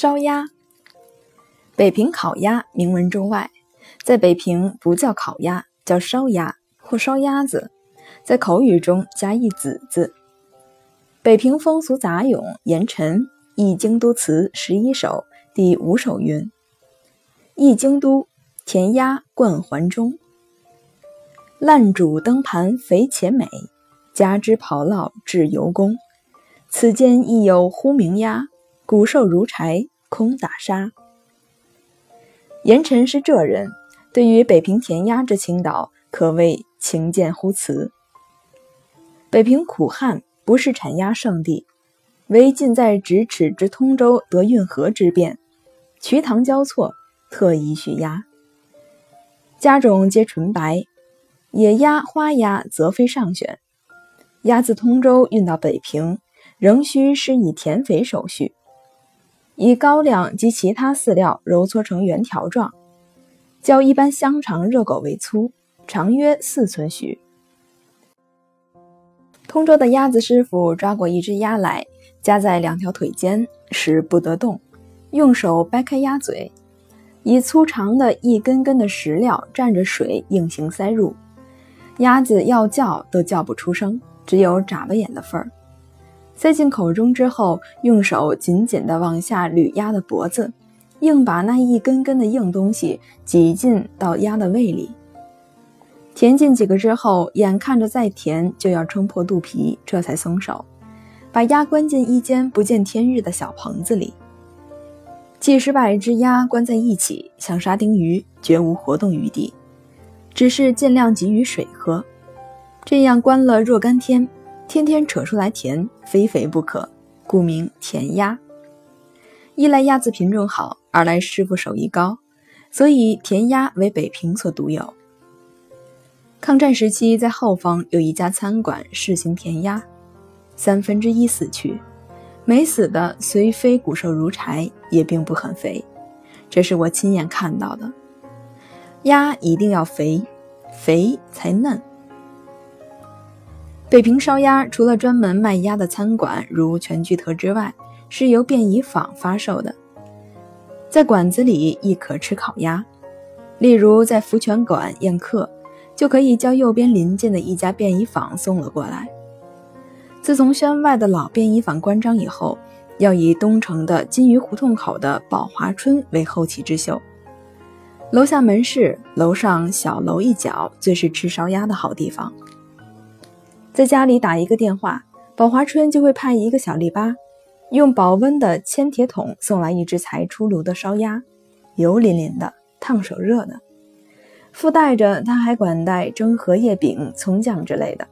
烧鸭。北平烤鸭名闻中外，在北平不叫烤鸭，叫烧鸭或烧鸭子，在口语中加一子字。北平风俗杂咏言陈忆京都词11首第5首云：忆京都，甜鸭灌环中，烂煮灯盘肥且美，加之刨烙至油公，此间亦有忽明鸭，骨瘦如柴空打杀。严晨是浙人，对于北平甜鸭之倾倒可谓情见乎辞。北平苦旱，不是产鸭圣地，唯近在咫尺之通州得运河之便，瞿塘交错，特宜蓄鸭。家种皆纯白，野鸭花鸭则非上选，鸭自通州运到北平仍需施以填肥手续，以高粱及其他饲料揉搓成圆条状，较一般香肠热狗为粗，长约4寸许。通州的鸭子师傅抓过一只鸭来，夹在2条腿间，使不得动，用手掰开鸭嘴，以粗长的一根根的石料蘸着水硬行塞入，鸭子要叫都叫不出声，只有眨巴眼的份儿。塞进口中之后，用手紧紧地往下捋鸭的脖子，硬把那一根根的硬东西挤进到鸭的胃里。填进几个之后，眼看着再甜就要撑破肚皮，这才松手，把鸭关进一间不见天日的小棚子里。几十百只鸭关在一起，像沙丁鱼，绝无活动余地，只是尽量给予水喝。这样关了若干天，天天扯出来甜，非肥不可，故名甜鸭。一来鸭子品种好，二来师傅手艺高，所以甜鸭为北平所独有。抗战时期，在后方有一家餐馆试行甜鸭，1/3死去，没死的虽非骨瘦如柴，也并不很肥，这是我亲眼看到的。鸭一定要肥，肥才嫩。北平烧鸭除了专门卖鸭的餐馆如全聚德之外，是由便宜坊发售的，在馆子里亦可吃烤鸭。例如在福全馆宴客，就可以叫右边邻近的一家便宜坊送了过来。自从宣外的老便宜坊关张以后，要以东城的金鱼胡同口的宝华春为后起之秀。楼下门市，楼上小楼一角，最是吃烧鸭的好地方。在家里打一个电话，宝华春就会派一个小力巴，用保温的铅铁桶送来一只才出炉的烧鸭，油淋淋的，烫手热的。附带着他还管带蒸荷叶饼、葱酱之类的。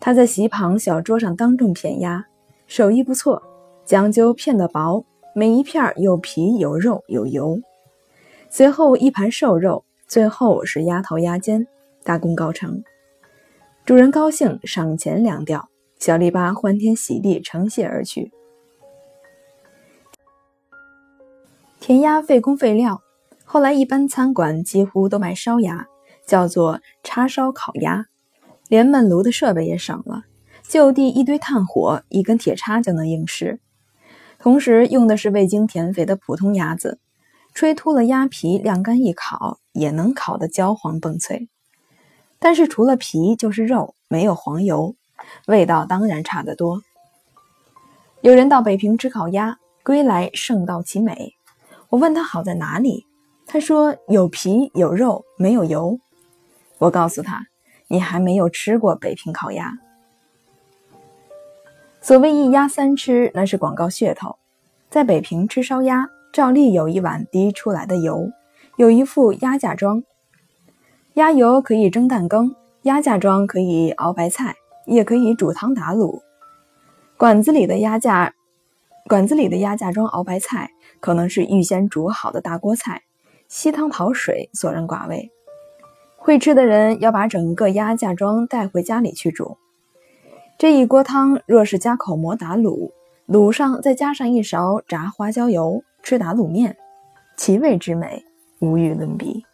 他在席旁小桌上当众片鸭，手艺不错，讲究片得薄，每一片有皮有肉有油，随后一盘瘦肉，最后是鸭头鸭肩，大功告成。主人高兴，赏钱两吊，小力巴欢天喜地乘谢而去。甜鸭费工费料，后来一般餐馆几乎都卖烧鸭，叫做叉烧烤鸭，连焖炉的设备也省了，就地一堆炭火，一根铁叉就能应试。同时用的是未经填肥的普通鸭子，吹秃了鸭皮晾干一烤，也能烤得焦黄蹦脆。但是除了皮就是肉，没有黄油，味道当然差得多。有人到北平吃烤鸭，归来胜道其美，我问他好在哪里，他说有皮有肉没有油。我告诉他，你还没有吃过北平烤鸭。所谓一鸭三吃，那是广告噱头。在北平吃烧鸭，照例有一碗滴出来的油，有一副鸭架装，鸭油可以蒸蛋羹，鸭架装可以熬白菜，也可以煮汤打卤。馆子里的鸭架装熬白菜，可能是预先煮好的大锅菜，稀汤淘水，索然寡味。会吃的人要把整个鸭架装带回家里去煮。这一锅汤若是加口蘑打卤，卤上再加上一勺炸花椒油，吃打卤面，其味之美，无与伦比。